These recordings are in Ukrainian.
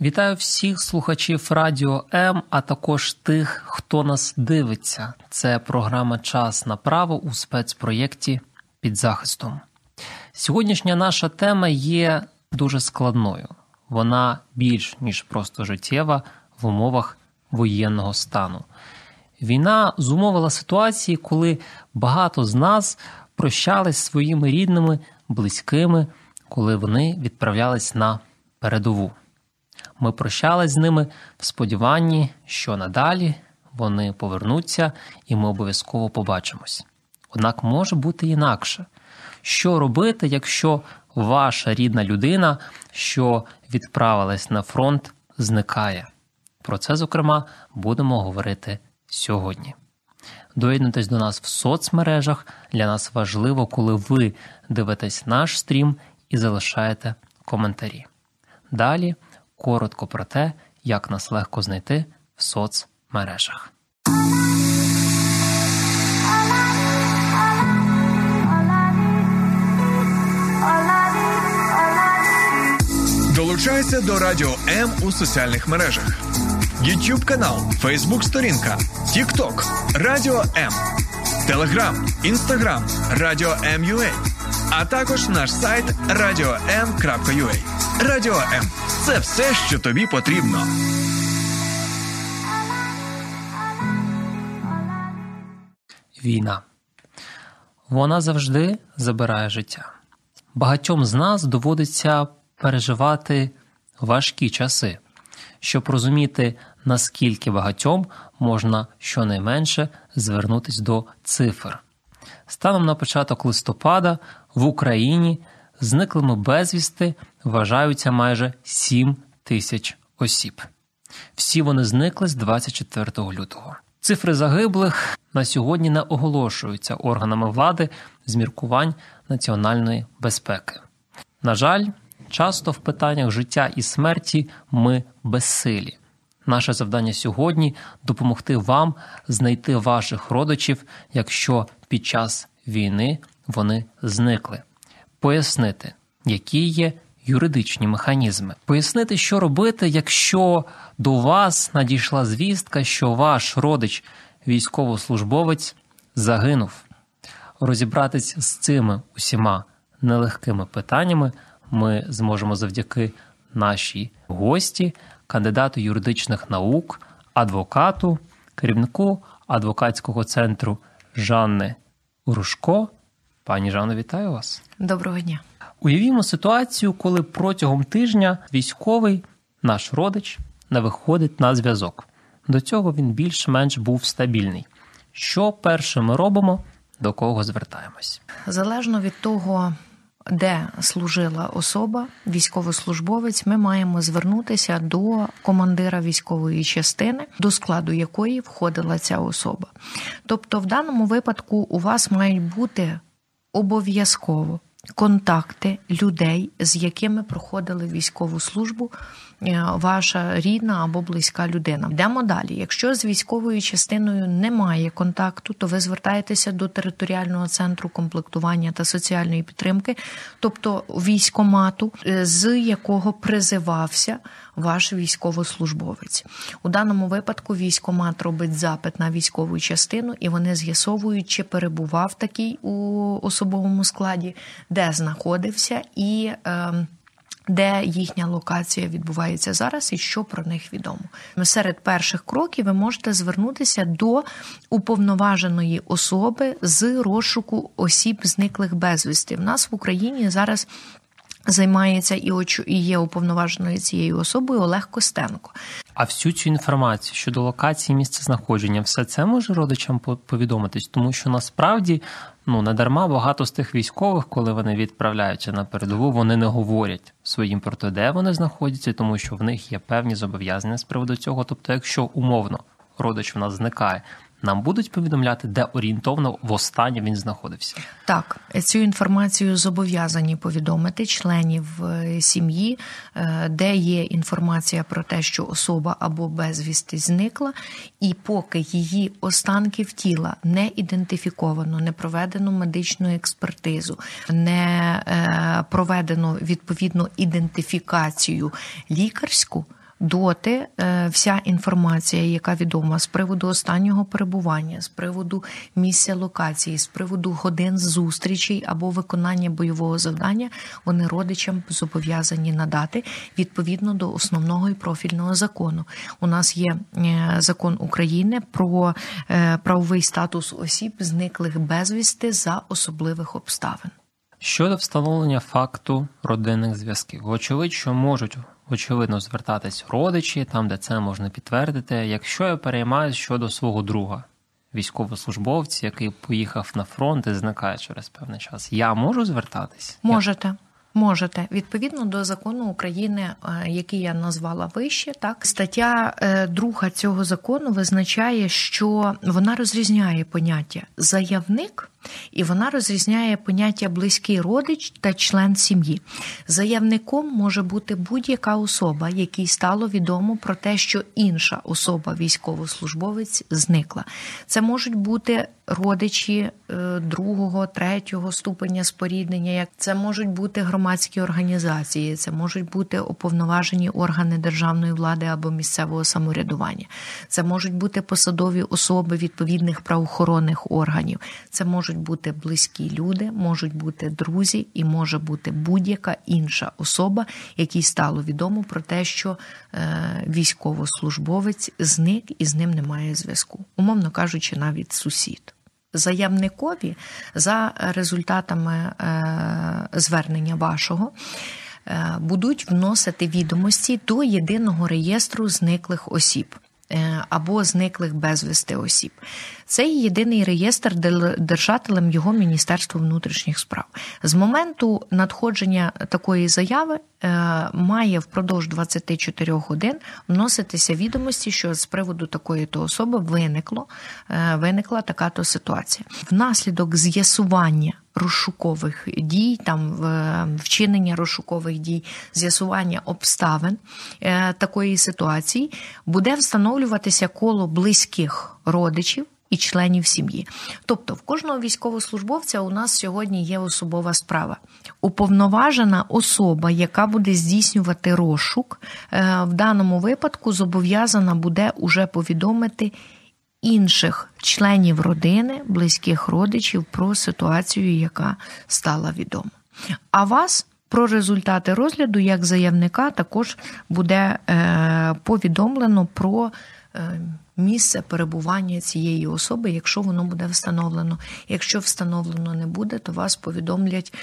Вітаю всіх слухачів Радіо М, а також тих, хто нас дивиться. Це програма «Час направо» у спецпроєкті «Під захистом». Сьогоднішня наша тема є дуже складною. Вона більш ніж просто життєва в умовах воєнного стану. Війна зумовила ситуації, коли багато з нас прощались зі своїми рідними, близькими, коли вони відправлялись на передову. Ми прощались з ними в сподіванні, що надалі вони повернуться і ми обов'язково побачимось. Однак може бути інакше. Що робити, якщо ваша рідна людина, що відправилась на фронт, зникає? Про це, зокрема, будемо говорити сьогодні. Доєднуйтесь до нас в соцмережах. Для нас важливо, коли ви дивитесь наш стрім і залишаєте коментарі. Далі коротко про те, як нас легко знайти в соцмережах. Долучайся до Радіо М у соціальних мережах. YouTube канал, Facebook сторінка, TikTok, Радіо М, Telegram, Instagram, Радіо М.ua, а також наш сайт radio.m.ua. Радіо М – це все, що тобі потрібно. Війна. Вона завжди забирає життя. Багатьом з нас доводиться переживати важкі часи, щоб розуміти, наскільки багатьом можна щонайменше звернутися до цифр. Станом на початок листопада в Україні зниклими безвісти вважаються майже 7 тисяч осіб. Всі вони зникли з 24 лютого. Цифри загиблих на сьогодні не оголошуються органами влади з міркувань національної безпеки. На жаль, часто в питаннях життя і смерті ми безсилі. Наше завдання сьогодні – допомогти вам знайти ваших родичів, якщо під час війни вони зникли. Пояснити, які є юридичні механізми. Пояснити, що робити, якщо до вас надійшла звістка, що ваш родич, військовослужбовець, загинув. Розібратись з цими усіма нелегкими питаннями ми зможемо завдяки нашій гості, кандидату юридичних наук, адвокату, керівнику адвокатського центру Жанни Грушко. Пані Жанно, вітаю вас. Доброго дня. Уявімо ситуацію, коли протягом тижня військовий, наш родич, не виходить на зв'язок. До цього він більш-менш був стабільний. Що перше ми робимо, до кого звертаємось? Залежно від того, де служила особа, військовослужбовець, ми маємо звернутися до командира військової частини, до складу якої входила ця особа. Тобто в даному випадку у вас мають бути обов'язково контакти людей, з якими проходили військову службу ваша рідна або близька людина. Йдемо далі. Якщо з військовою частиною немає контакту, то ви звертаєтеся до територіального центру комплектування та соціальної підтримки, тобто військкомату, з якого призивався ваш військовослужбовець. У даному випадку військкомат робить запит на військову частину, і вони з'ясовують, чи перебував такий у особовому складі, де знаходився і де їхня локація відбувається зараз і що про них відомо. Серед перших кроків ви можете звернутися до уповноваженої особи з розшуку осіб, зниклих безвісти. В нас в Україні зараз займається і є уповноваженою цією особою Олег Костенко. А всю цю інформацію щодо локації, місцезнаходження, все це може родичам повідомитись? Тому що насправді, надарма багато з тих військових, коли вони відправляються на передову, вони не говорять своїм про те, де вони знаходяться, тому що в них є певні зобов'язання з приводу цього. Тобто, якщо умовно родич в нас зникає, нам будуть повідомляти, де орієнтовно востаннє він знаходився? Так, цю інформацію зобов'язані повідомити членів сім'ї, де є інформація про те, що особа або безвісти зникла, і поки її останків тіла не ідентифіковано, не проведено медичну експертизу, не проведено відповідну ідентифікацію лікарську, доти вся інформація, яка відома з приводу останнього перебування, з приводу місця локації, з приводу годин зустрічей або виконання бойового завдання, вони родичам зобов'язані надати відповідно до основного і профільного закону. У нас є закон України про правовий статус осіб, зниклих безвісти за особливих обставин. Щодо встановлення факту родинних зв'язків, вочевидь, що можуть звертатись родичі, там, де це можна підтвердити. Якщо я переймаюсь щодо свого друга, військовослужбовця, який поїхав на фронт і зникає через певний час, я можу звертатись? Можете. Відповідно до закону України, який я назвала вище, так, стаття 2 цього закону визначає, що вона розрізняє поняття «заявник» і вона розрізняє поняття «близький родич» та «член сім'ї». Заявником може бути будь-яка особа, якій стало відомо про те, що інша особа, військовослужбовець, зникла. Це можуть бути родичі другого, третього ступеня споріднення, це можуть бути громадські організації, це можуть бути уповноважені органи державної влади або місцевого самоврядування, це можуть бути посадові особи відповідних правоохоронних органів, це можуть бути близькі люди, можуть бути друзі і може бути будь-яка інша особа, якій стало відомо про те, що військовослужбовець зник і з ним немає зв'язку, умовно кажучи, навіть сусід. Заявникові, за результатами звернення вашого, будуть вносити відомості до єдиного реєстру зниклих осіб або зниклих безвісти осіб. Цей єдиний реєстр держателем його Міністерства внутрішніх справ. З моменту надходження такої заяви має впродовж 24 годин вноситися відомості, що з приводу такої-то особи виникла така-то ситуація. Внаслідок з'ясування розшукових дій, вчинення розшукових дій, з'ясування обставин такої ситуації, буде встановлюватися коло близьких родичів і членів сім'ї. Тобто в кожного військовослужбовця у нас сьогодні є особова справа. Уповноважена особа, яка буде здійснювати розшук, в даному випадку зобов'язана буде уже повідомити інших членів родини, близьких родичів про ситуацію, яка стала відома. А вас про результати розгляду як заявника також буде повідомлено про місце перебування цієї особи, якщо воно буде встановлено. Якщо встановлено не буде, то вас повідомлять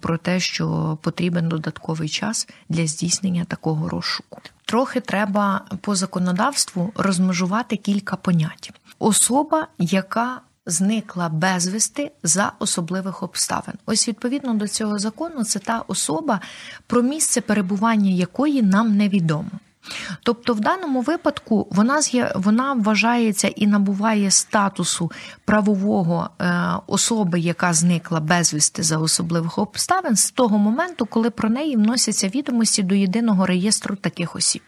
про те, що потрібен додатковий час для здійснення такого розшуку. Трохи треба по законодавству розмежувати кілька понять. Особа, яка зникла безвісти за особливих обставин. Ось відповідно до цього закону, це та особа, про місце перебування якої нам невідомо. Тобто в даному випадку вона вважається і набуває статусу правового особи, яка зникла безвісти за особливих обставин, з того моменту, коли про неї вносяться відомості до єдиного реєстру таких осіб.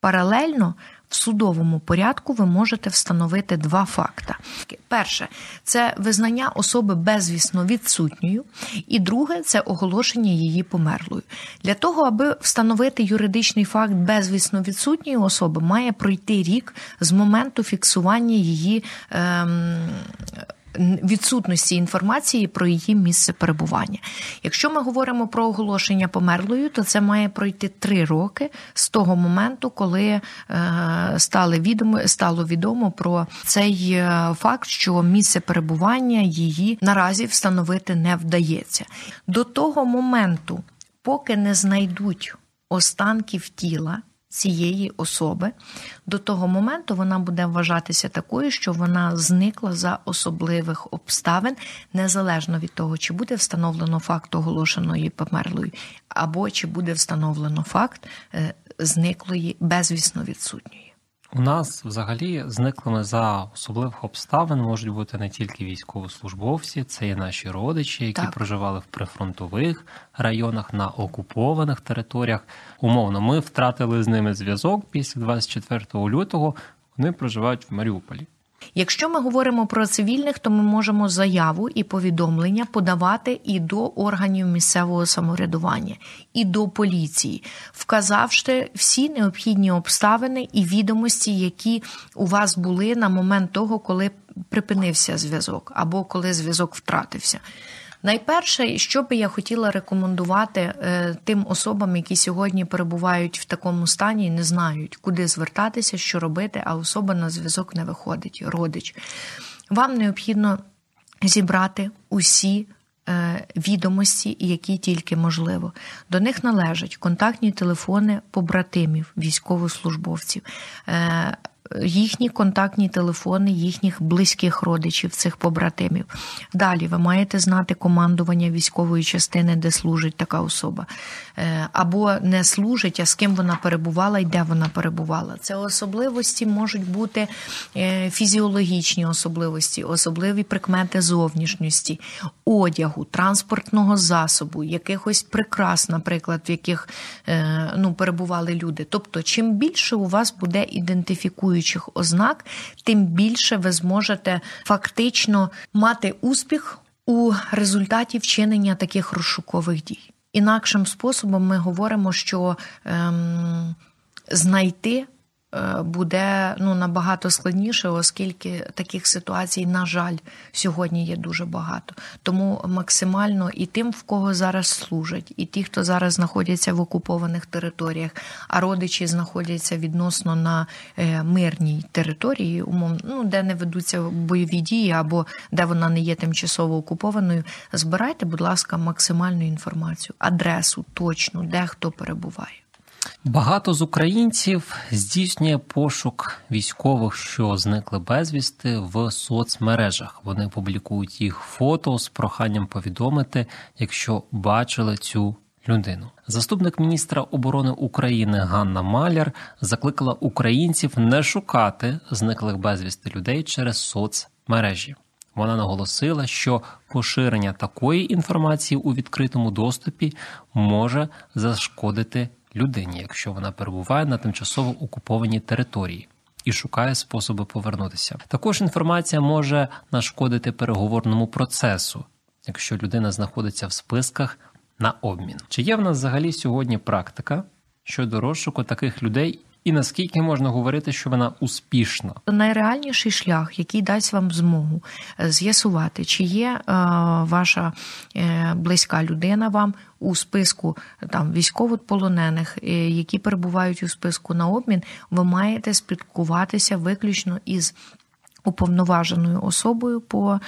Паралельно в судовому порядку ви можете встановити два факти. Перше – це визнання особи безвісно відсутньою. І друге – це оголошення її померлою. Для того, аби встановити юридичний факт безвісно відсутньої особи, має пройти рік з моменту фіксування її відсутності інформації про її місце перебування. Якщо ми говоримо про оголошення померлою, то це має пройти 3 роки з того моменту, коли стало відомо про цей факт, що місце перебування її наразі встановити не вдається. До того моменту, поки не знайдуть останків тіла цієї особи, до того моменту вона буде вважатися такою, що вона зникла за особливих обставин, незалежно від того, чи буде встановлено факт оголошеної померлою, або чи буде встановлено факт зниклої безвісно відсутньої. У нас взагалі зниклими за особливих обставин можуть бути не тільки військовослужбовці, це є наші родичі, які проживали в прифронтових районах, на окупованих територіях. Умовно, ми втратили з ними зв'язок після 24 лютого, вони проживають в Маріуполі. Якщо ми говоримо про цивільних, то ми можемо заяву і повідомлення подавати і до органів місцевого самоврядування, і до поліції, вказавши всі необхідні обставини і відомості, які у вас були на момент того, коли припинився зв'язок або коли зв'язок втратився. Найперше, що би я хотіла рекомендувати тим особам, які сьогодні перебувають в такому стані і не знають, куди звертатися, що робити, а особа на зв'язок не виходить, родич. Вам необхідно зібрати усі відомості, які тільки можливо. До них належать контактні телефони побратимів, військовослужбовців, їхні контактні телефони їхніх близьких родичів, цих побратимів. Далі ви маєте знати командування військової частини, де служить така особа. Або не служить, а з ким вона перебувала і де вона перебувала. Це особливості можуть бути фізіологічні особливості, особливі прикмети зовнішності, одягу, транспортного засобу, якихось прикрас, наприклад, в яких перебували люди. Тобто, чим більше у вас буде ідентифікуючи ознак, тим більше ви зможете фактично мати успіх у результаті вчинення таких розшукових дій. Інакшим способом ми говоримо, що знайти буде набагато складніше, оскільки таких ситуацій, на жаль, сьогодні є дуже багато. Тому максимально і тим, в кого зараз служать, і ті, хто зараз знаходяться в окупованих територіях, а родичі знаходяться відносно на мирній території, умовно, де не ведуться бойові дії, або де вона не є тимчасово окупованою, збирайте, будь ласка, максимальну інформацію, адресу точну, де хто перебуває. Багато з українців здійснює пошук військових, що зникли безвісти, в соцмережах. Вони публікують їх фото з проханням повідомити, якщо бачили цю людину. Заступник міністра оборони України Ганна Маляр закликала українців не шукати зниклих безвісти людей через соцмережі. Вона наголосила, що поширення такої інформації у відкритому доступі може зашкодити людині, якщо вона перебуває на тимчасово окупованій території і шукає способи повернутися. Також інформація може нашкодити переговорному процесу, якщо людина знаходиться в списках на обмін. Чи є в нас взагалі сьогодні практика щодо розшуку таких людей? І наскільки можна говорити, що вона успішна? Найреальніший шлях, який дасть вам змогу з'ясувати, чи є ваша близька людина вам у списку військовополонених, які перебувають у списку на обмін, ви маєте спілкуватися виключно із уповноваженою особою по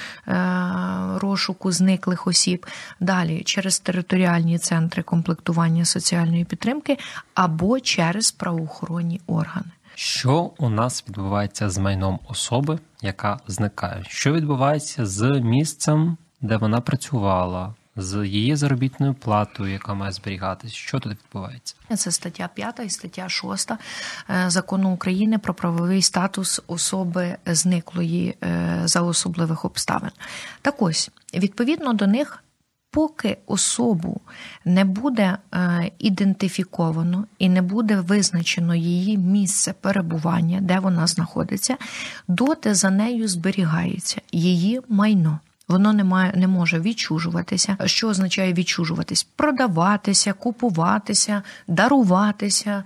розшуку зниклих осіб, далі через територіальні центри комплектування соціальної підтримки або через правоохоронні органи. Що у нас відбувається з майном особи, яка зникає? Що відбувається з місцем, де вона працювала? З її заробітною платою, яка має зберігатись? Що тут відбувається? Це стаття 5 і стаття 6 Закону України про правовий статус особи зниклої за особливих обставин. Так ось, відповідно до них, поки особу не буде ідентифіковано і не буде визначено її місце перебування, де вона знаходиться, доти за нею зберігається її майно. Воно не може відчужуватися. Що означає відчужуватись? Продаватися, купуватися, даруватися,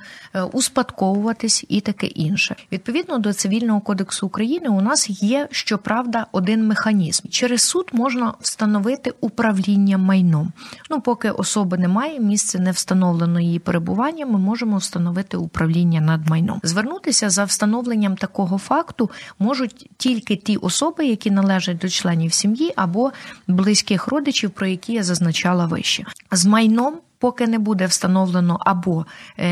успадковуватись і таке інше. Відповідно до Цивільного кодексу України у нас є, щоправда, один механізм. Через суд можна встановити управління майном. Поки особи немає, місце не встановлено її перебування, ми можемо встановити управління над майном. Звернутися за встановленням такого факту можуть тільки ті особи, які належать до членів сім'ї або близьких родичів, про які я зазначала вище. З майном поки не буде встановлено, або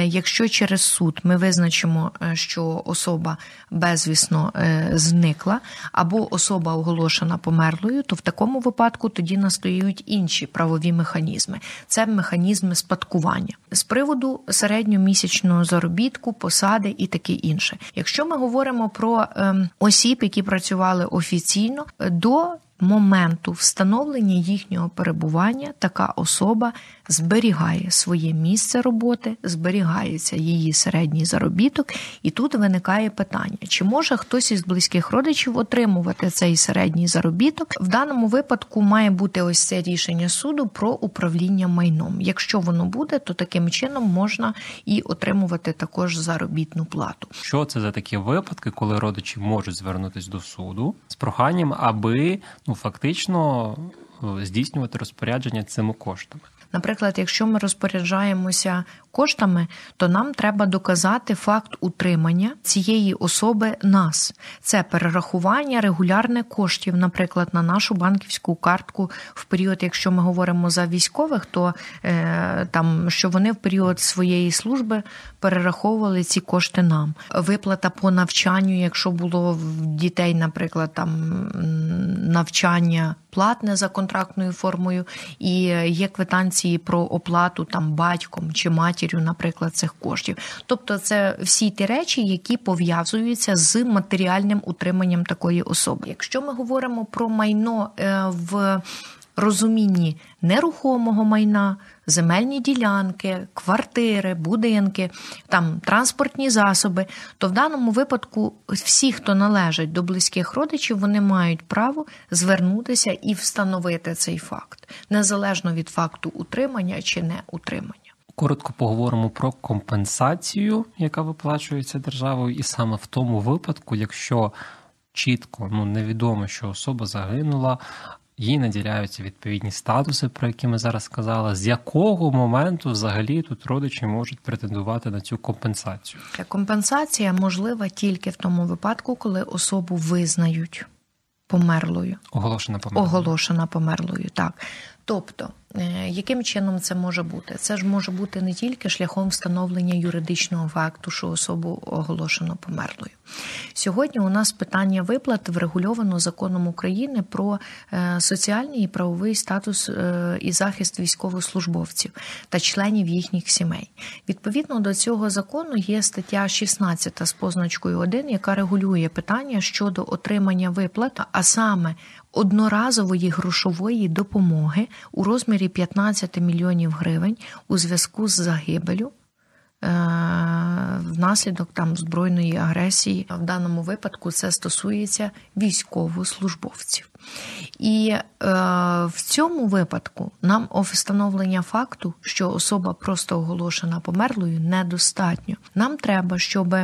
якщо через суд ми визначимо, що особа безвісно зникла, або особа оголошена померлою, то в такому випадку тоді настають інші правові механізми. Це механізми спадкування. З приводу середньомісячного заробітку, посади і таке інше. Якщо ми говоримо про осіб, які працювали офіційно, до моменту встановлення їхнього перебування така особа зберігає своє місце роботи, зберігається її середній заробіток, і тут виникає питання, чи може хтось із близьких родичів отримувати цей середній заробіток. В даному випадку має бути ось це рішення суду про управління майном. Якщо воно буде, то таким чином можна і отримувати також заробітну плату. Що це за такі випадки, коли родичі можуть звернутися до суду з проханням, аби фактично здійснювати розпорядження цими коштами? Наприклад, якщо ми розпоряджаємося коштами, то нам треба доказати факт утримання цієї особи нас. Це перерахування регулярне коштів, наприклад, на нашу банківську картку в період, якщо ми говоримо за військових, то що вони в період своєї служби перераховували ці кошти нам. Виплата по навчанню, якщо було в дітей, наприклад, навчання платне за контрактною формою, і є квитанції про оплату батьком чи матір'ю, наприклад, цих коштів. Тобто це всі ті речі, які пов'язуються з матеріальним утриманням такої особи. Якщо ми говоримо про майно в розумінні нерухомого майна, земельні ділянки, квартири, будинки, транспортні засоби, то в даному випадку всі, хто належить до близьких родичів, вони мають право звернутися і встановити цей факт, незалежно від факту утримання чи не утримання. Коротко поговоримо про компенсацію, яка виплачується державою, і саме в тому випадку, якщо чітко, невідомо, що особа загинула, їй наділяються відповідні статуси, про які ми зараз сказали. З якого моменту взагалі тут родичі можуть претендувати на цю компенсацію? Компенсація можлива тільки в тому випадку, коли особу визнають померлою. Оголошена померлою, так. Тобто, яким чином це може бути? Це ж може бути не тільки шляхом встановлення юридичного факту, що особу оголошено померлою. Сьогодні у нас питання виплат врегульовано Законом України про соціальний і правовий статус і захист військовослужбовців та членів їхніх сімей. Відповідно до цього закону є стаття 16 з позначкою 1, яка регулює питання щодо отримання виплат, а саме одноразової грошової допомоги у розмірі 15 мільйонів гривень у зв'язку з загибеллю внаслідок збройної агресії. В даному випадку це стосується військовослужбовців. І в цьому випадку нам встановлення факту, що особа просто оголошена померлою, недостатньо. Нам треба, щоб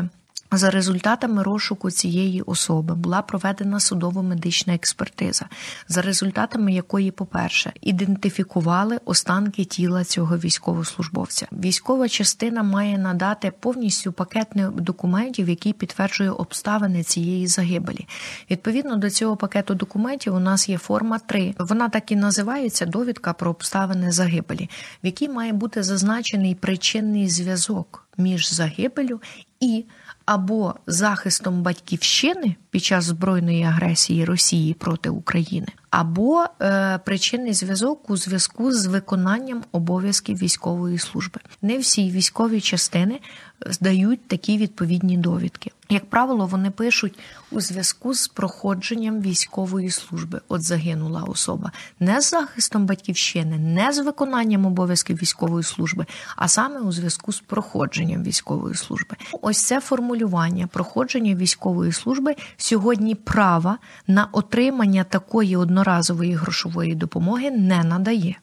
за результатами розшуку цієї особи була проведена судово-медична експертиза, за результатами якої, по-перше, ідентифікували останки тіла цього військовослужбовця. Військова частина має надати повністю пакет документів, який підтверджує обставини цієї загибелі. Відповідно до цього пакету документів у нас є форма 3. Вона так і називається «Довідка про обставини загибелі», в якій має бути зазначений причинний зв'язок між загибеллю і або захистом батьківщини під час збройної агресії Росії проти України, або причинний зв'язок у зв'язку з виконанням обов'язків військової служби. Не всі військові частини здають такі відповідні довідки. Як правило, вони пишуть у зв'язку з проходженням військової служби. От загинула особа не з захистом батьківщини, не з виконанням обов'язків військової служби, а саме у зв'язку з проходженням військової служби. Ось це формулювання проходження військової служби сьогодні права на отримання такої одноразової грошової допомоги не надає.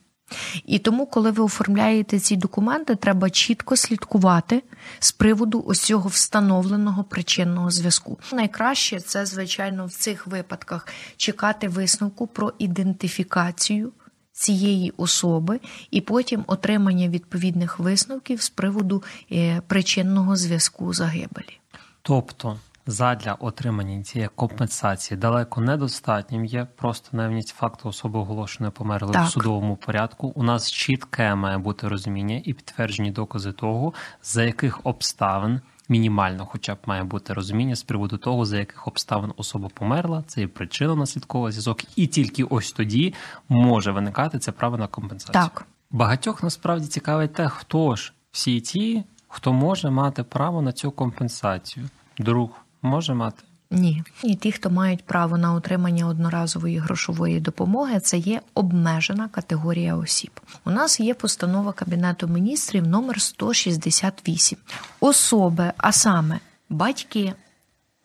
І тому, коли ви оформляєте ці документи, треба чітко слідкувати з приводу ось цього встановленого причинного зв'язку. Найкраще це, звичайно, в цих випадках чекати висновку про ідентифікацію цієї особи і потім отримання відповідних висновків з приводу причинного зв'язку загибелі. Тобто задля отримання цієї компенсації далеко недостатнім є просто наявність факту особи оголошеної померлої в судовому порядку. У нас чітке має бути розуміння і підтверджені докази того, за яких обставин мінімально хоча б має бути розуміння з приводу того, за яких обставин особа померла, це і причинно-наслідковий зв'язок, і тільки ось тоді може виникати це право на компенсацію. Так. Багатьох насправді цікавить те, хто ж всі ті, хто може мати право на цю компенсацію. Друг може мати? Ні. І ті, хто мають право на отримання одноразової грошової допомоги, це є обмежена категорія осіб. У нас є постанова Кабінету Міністрів номер 168. Особи, а саме батьки,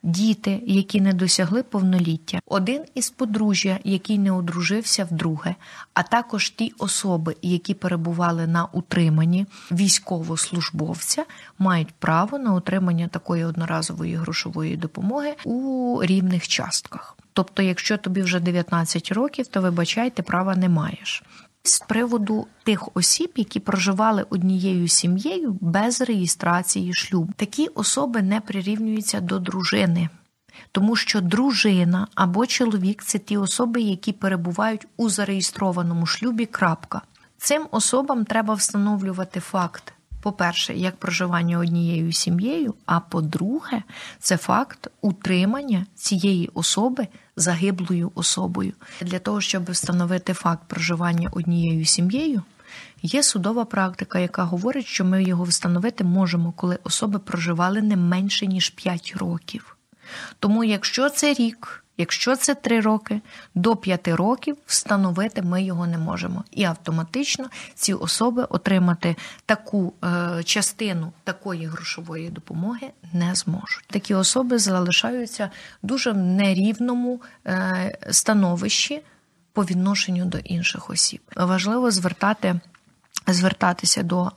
діти, які не досягли повноліття, один із подружжя, який не одружився вдруге, а також ті особи, які перебували на утриманні військовослужбовця, мають право на отримання такої одноразової грошової допомоги у рівних частках. Тобто, якщо тобі вже 19 років, то, вибачай, ти права не маєш. З приводу тих осіб, які проживали однією сім'єю без реєстрації шлюбу. Такі особи не прирівнюються до дружини, тому що дружина або чоловік – це ті особи, які перебувають у зареєстрованому шлюбі, крапка. Цим особам треба встановлювати факт, по-перше, як проживання однією сім'єю, а по-друге, це факт утримання цієї особи загиблою особою. Для того, щоб встановити факт проживання однією сім'єю, є судова практика, яка говорить, що ми його встановити можемо, коли особи проживали не менше, ніж 5 років. Тому, якщо це рік, якщо це 3 роки, до 5 років встановити ми його не можемо. І автоматично ці особи отримати таку частину такої грошової допомоги не зможуть. Такі особи залишаються дуже в нерівному становищі по відношенню до інших осіб. Важливо звертатися до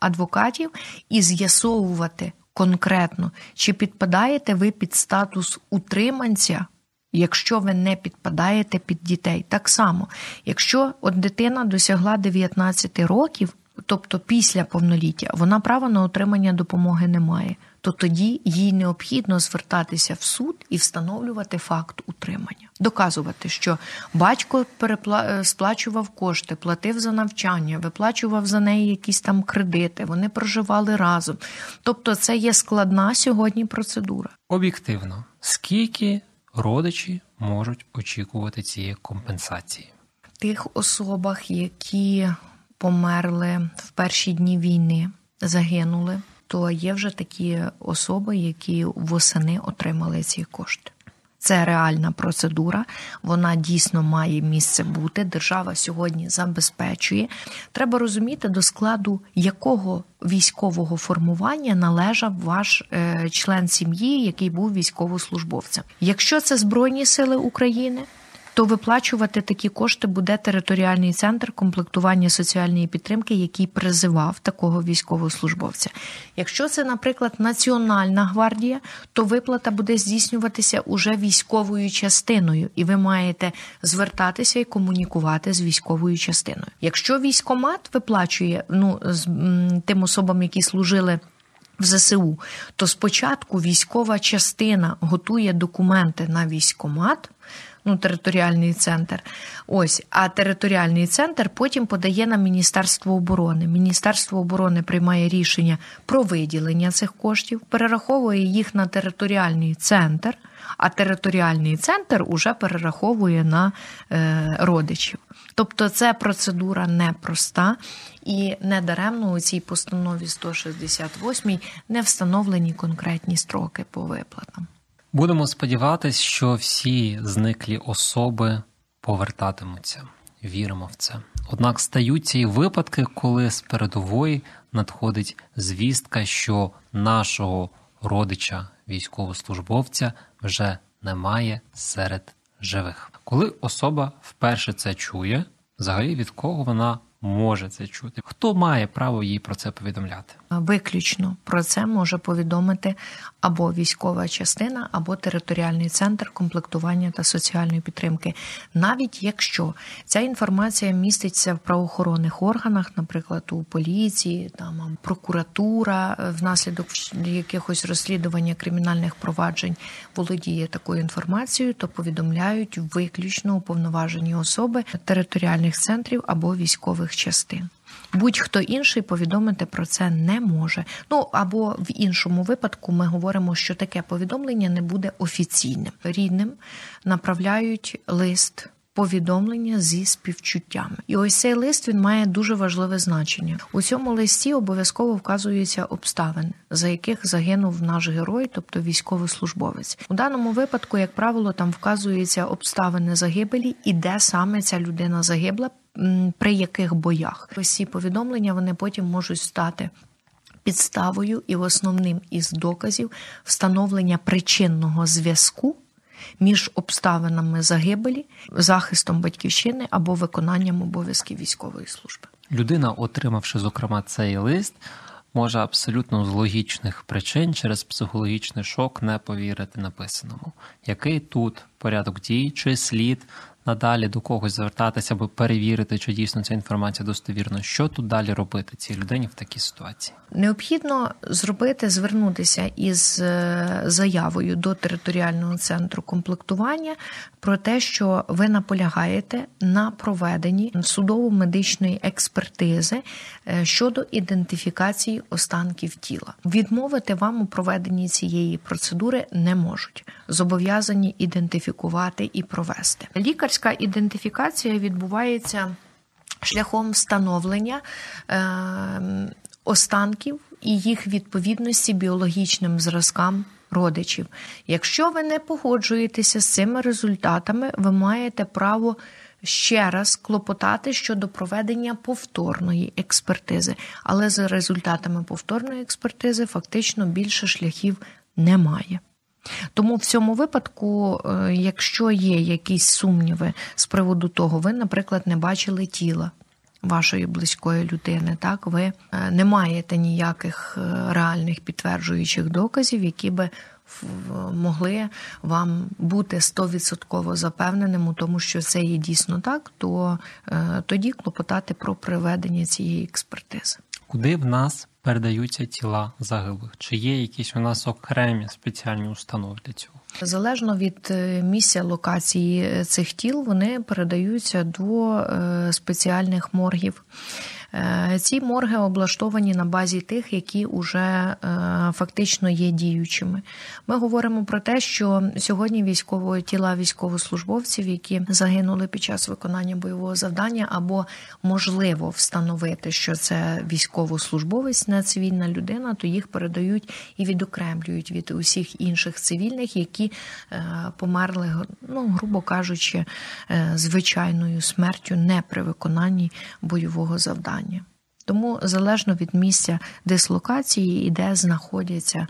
адвокатів і з'ясовувати конкретно, чи підпадаєте ви під статус утриманця, якщо ви не підпадаєте під дітей. Так само, якщо от дитина досягла 19 років, тобто після повноліття, вона права на отримання допомоги не має, то тоді їй необхідно звертатися в суд і встановлювати факт утримання. Доказувати, що батько сплачував кошти, платив за навчання, виплачував за неї якісь там кредити, вони проживали разом. Тобто це є складна сьогодні процедура. Об'єктивно, скільки родичі можуть очікувати цієї компенсації? В тих особах, які померли в перші дні війни, загинули, то є вже такі особи, які восени отримали ці кошти. Це реальна процедура, вона дійсно має місце бути, держава сьогодні забезпечує. Треба розуміти, до складу якого військового формування належав ваш член сім'ї, який був військовослужбовцем. Якщо це Збройні Сили України, то виплачувати такі кошти буде територіальний центр комплектування соціальної підтримки, який призивав такого військовослужбовця. Якщо це, наприклад, Національна гвардія, то виплата буде здійснюватися уже військовою частиною, і ви маєте звертатися і комунікувати з військовою частиною. Якщо військкомат виплачує з тим особам, які служили в ЗСУ, то спочатку військова частина готує документи на військкомат, територіальний центр. А територіальний центр потім подає на Міністерство оборони. Міністерство оборони приймає рішення про виділення цих коштів, перераховує їх на територіальний центр, а територіальний центр уже перераховує на родичів. Тобто це процедура непроста, і недаремно у цій постанові 168 не встановлені конкретні строки по виплатам. Будемо сподіватися, що всі зниклі особи повертатимуться. Віримо в це. Однак стаються і випадки, коли з передової надходить звістка, що нашого родича, військовослужбовця, вже немає серед живих. Коли особа вперше це чує, взагалі від кого вона може це чути? Хто має право їй про це повідомляти? Виключно про це може повідомити або військова частина, або територіальний центр комплектування та соціальної підтримки. Навіть якщо ця інформація міститься в правоохоронних органах, наприклад, у поліції, там прокуратура внаслідок якихось розслідування кримінальних проваджень володіє такою інформацією, то повідомляють виключно уповноважені особи територіальних центрів або військових частин. Будь-хто інший повідомити про це не може. Ну, або в іншому випадку ми говоримо, що таке повідомлення не буде офіційним. Рідним направляють лист повідомлення зі співчуттями. І ось цей лист, він має дуже важливе значення. У цьому листі обов'язково вказуються обставини, за яких загинув наш герой, тобто військовослужбовець. У даному випадку, як правило, там вказуються обставини загибелі і де саме ця людина загибла, при яких боях. Ось ці повідомлення, вони потім можуть стати підставою і основним із доказів встановлення причинного зв'язку між обставинами загибелі, захистом батьківщини або виконанням обов'язків військової служби. Людина, отримавши, зокрема, цей лист, може абсолютно з логічних причин через психологічний шок не повірити написаному. Який тут порядок дій чи слід надалі до когось звертатися, аби перевірити, чи дійсно ця інформація достовірна? Що тут далі робити цій людині в такій ситуації? Необхідно звернутися із заявою до територіального центру комплектування про те, що ви наполягаєте на проведенні судово-медичної експертизи щодо ідентифікації останків тіла. Відмовити вам у проведенні цієї процедури не можуть. Зобов'язані ідентифікувати і провести. Лікарська ідентифікація відбувається шляхом встановлення останків і їх відповідності біологічним зразкам родичів. Якщо ви не погоджуєтеся з цими результатами, ви маєте право ще раз клопотати щодо проведення повторної експертизи. Але за результатами повторної експертизи фактично більше шляхів немає. Тому в цьому випадку, якщо є якісь сумніви з приводу того, ви, наприклад, не бачили тіла вашої близької людини, так, ви не маєте ніяких реальних підтверджуючих доказів, які би могли вам бути 100% запевненим у тому, що це є дійсно так, то тоді клопотати про проведення цієї експертизи. Куди в нас передаються тіла загиблих? Чи є якісь у нас окремі спеціальні установи для цього? Залежно від місця локації цих тіл, вони передаються до спеціальних моргів. Ці морги облаштовані на базі тих, які вже фактично є діючими. Ми говоримо про те, що сьогодні тіла військовослужбовців, які загинули під час виконання бойового завдання, або можливо встановити, що це військовослужбовець, не цивільна людина, то їх передають і відокремлюють від усіх інших цивільних, які померли, грубо кажучи, звичайною смертю, не при виконанні бойового завдання. Тому залежно від місця дислокації і де знаходяться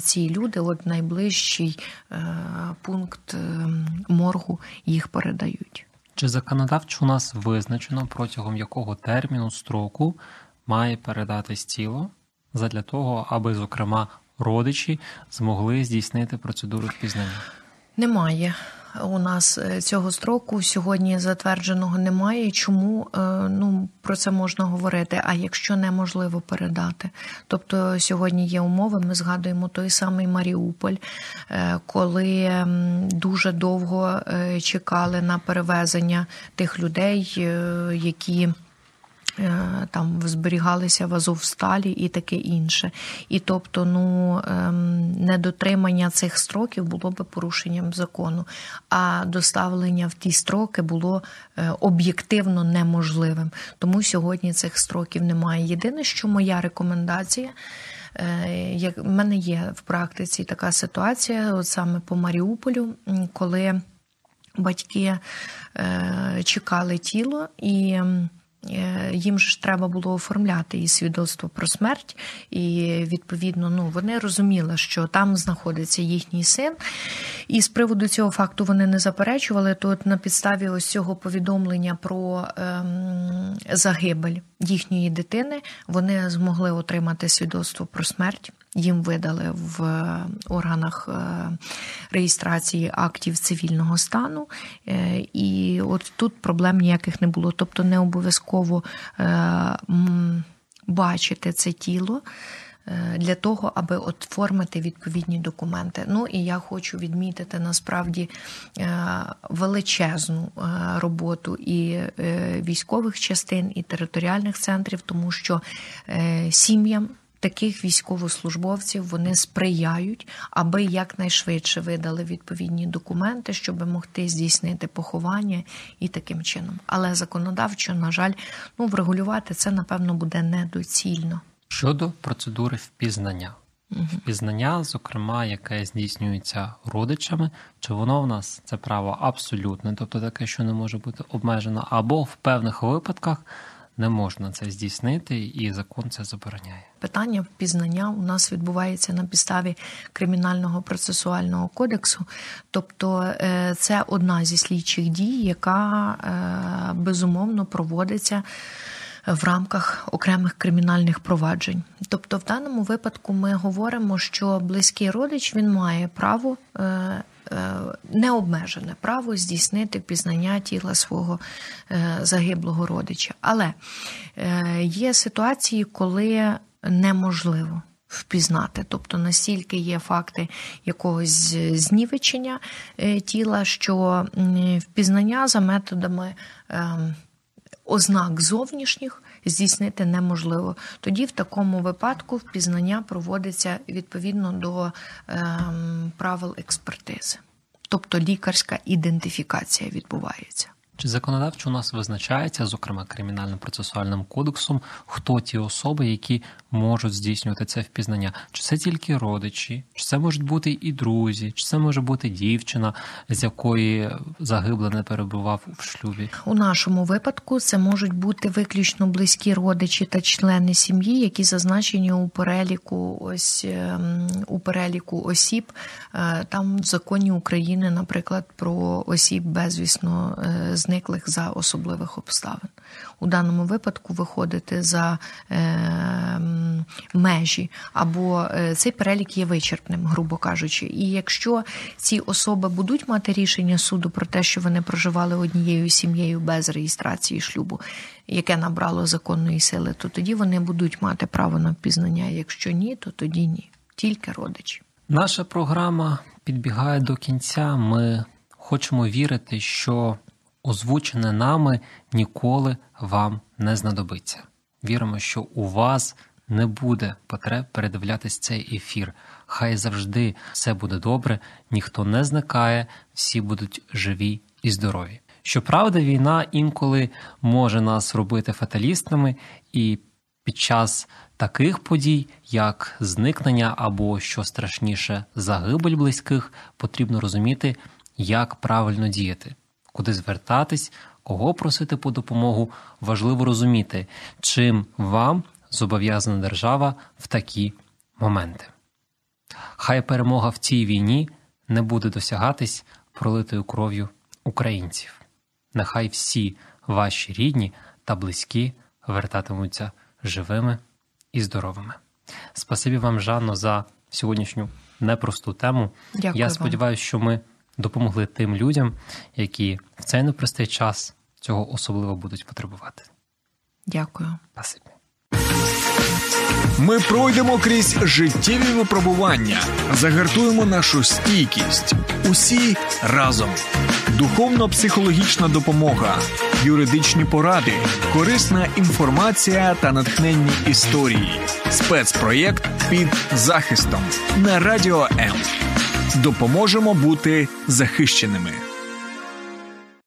ці люди, от найближчий пункт моргу їх передають. Чи законодавчо у нас визначено, протягом якого терміну строку має передатись тіло задля того, аби, зокрема, родичі змогли здійснити процедуру впізнання? Немає. У нас цього строку сьогодні затвердженого немає. Чому? Про це можна говорити, а якщо неможливо передати? Тобто сьогодні є умови, ми згадуємо той самий Маріуполь, коли дуже довго чекали на перевезення тих людей, які там зберігалися в Азовсталі і таке інше. І тобто, недотримання цих строків було би порушенням закону, а доставлення в ті строки було об'єктивно неможливим. Тому сьогодні цих строків немає. Єдине, що моя рекомендація, в мене є в практиці така ситуація, от саме по Маріуполю, коли батьки чекали тіло і їм ж треба було оформляти і свідоцтво про смерть, і відповідно, вони розуміли, що там знаходиться їхній син, І з приводу цього факту вони не заперечували, то на підставі ось цього повідомлення про загибель їхньої дитини вони змогли отримати свідоцтво про смерть. Їм видали в органах реєстрації актів цивільного стану, і от тут проблем ніяких не було. Тобто не обов'язково бачити це тіло для того, аби оформити відповідні документи. Ну і я хочу відмітити насправді величезну роботу і військових частин, і територіальних центрів, тому що сім'ям таких військовослужбовців вони сприяють, аби якнайшвидше видали відповідні документи, щоб могти здійснити поховання і таким чином. Але законодавчо, на жаль, врегулювати це, напевно, буде недоцільно. Щодо процедури впізнання. Впізнання, зокрема, яке здійснюється родичами, чи воно в нас це право абсолютне, тобто таке, що не може бути обмежено, або в певних випадках не можна це здійснити, і закон це забороняє. Питання впізнання у нас відбувається на підставі Кримінального процесуального кодексу. Тобто це одна зі слідчих дій, яка, безумовно, проводиться в рамках окремих кримінальних проваджень. Тобто в даному випадку ми говоримо, що близький родич, він має право, необмежене право здійснити впізнання тіла свого загиблого родича. Але є ситуації, коли неможливо впізнати. Тобто настільки є факти якогось знівечення тіла, що впізнання за методами ознак зовнішніх здійснити неможливо. Тоді в такому випадку впізнання проводиться відповідно до правил експертизи. Тобто лікарська ідентифікація відбувається. Чи законодавчо у нас визначається, зокрема Кримінальним процесуальним кодексом, хто ті особи, які можуть здійснювати це впізнання? Чи це тільки родичі, чи це можуть бути і друзі, чи це може бути дівчина, з якої загибла не перебував в шлюбі? У нашому випадку це можуть бути виключно близькі родичі та члени сім'ї, які зазначені у переліку осіб. Там в законі України, наприклад, про осіб безвісно зниклих за особливих обставин. У даному випадку виходити за межі, або цей перелік є вичерпним, грубо кажучи. І якщо ці особи будуть мати рішення суду про те, що вони проживали однією сім'єю без реєстрації шлюбу, яке набрало законної сили, то тоді вони будуть мати право на впізнання. Якщо ні, то тоді ні. Тільки родичі. Наша програма підбігає до кінця. Ми хочемо вірити, що озвучене нами ніколи вам не знадобиться. Віримо, що у вас не буде потреб передивлятись цей ефір. Хай завжди все буде добре, ніхто не зникає, всі будуть живі і здорові. Щоправда, війна інколи може нас робити фаталістами, і під час таких подій, як зникнення або, що страшніше, загибель близьких, потрібно розуміти, як правильно діяти. Куди звертатись, кого просити по допомогу, важливо розуміти, чим вам зобов'язана держава в такі моменти. Хай перемога в цій війні не буде досягатись пролитою кров'ю українців. Нехай всі ваші рідні та близькі вертатимуться живими і здоровими. Спасибі вам, Жанно, за сьогоднішню непросту тему. Дякую. Я сподіваюся, що ми допомогли тим людям, які в цей непростий час цього особливо будуть потребувати. Дякую. Спасибі. Ми пройдемо крізь життєві випробування, загартуємо нашу стійкість. Усі разом. Духовно-психологічна допомога, юридичні поради, корисна інформація та натхненні історії. Спецпроєкт «Під захистом» на Радіо М. Допоможемо бути захищеними.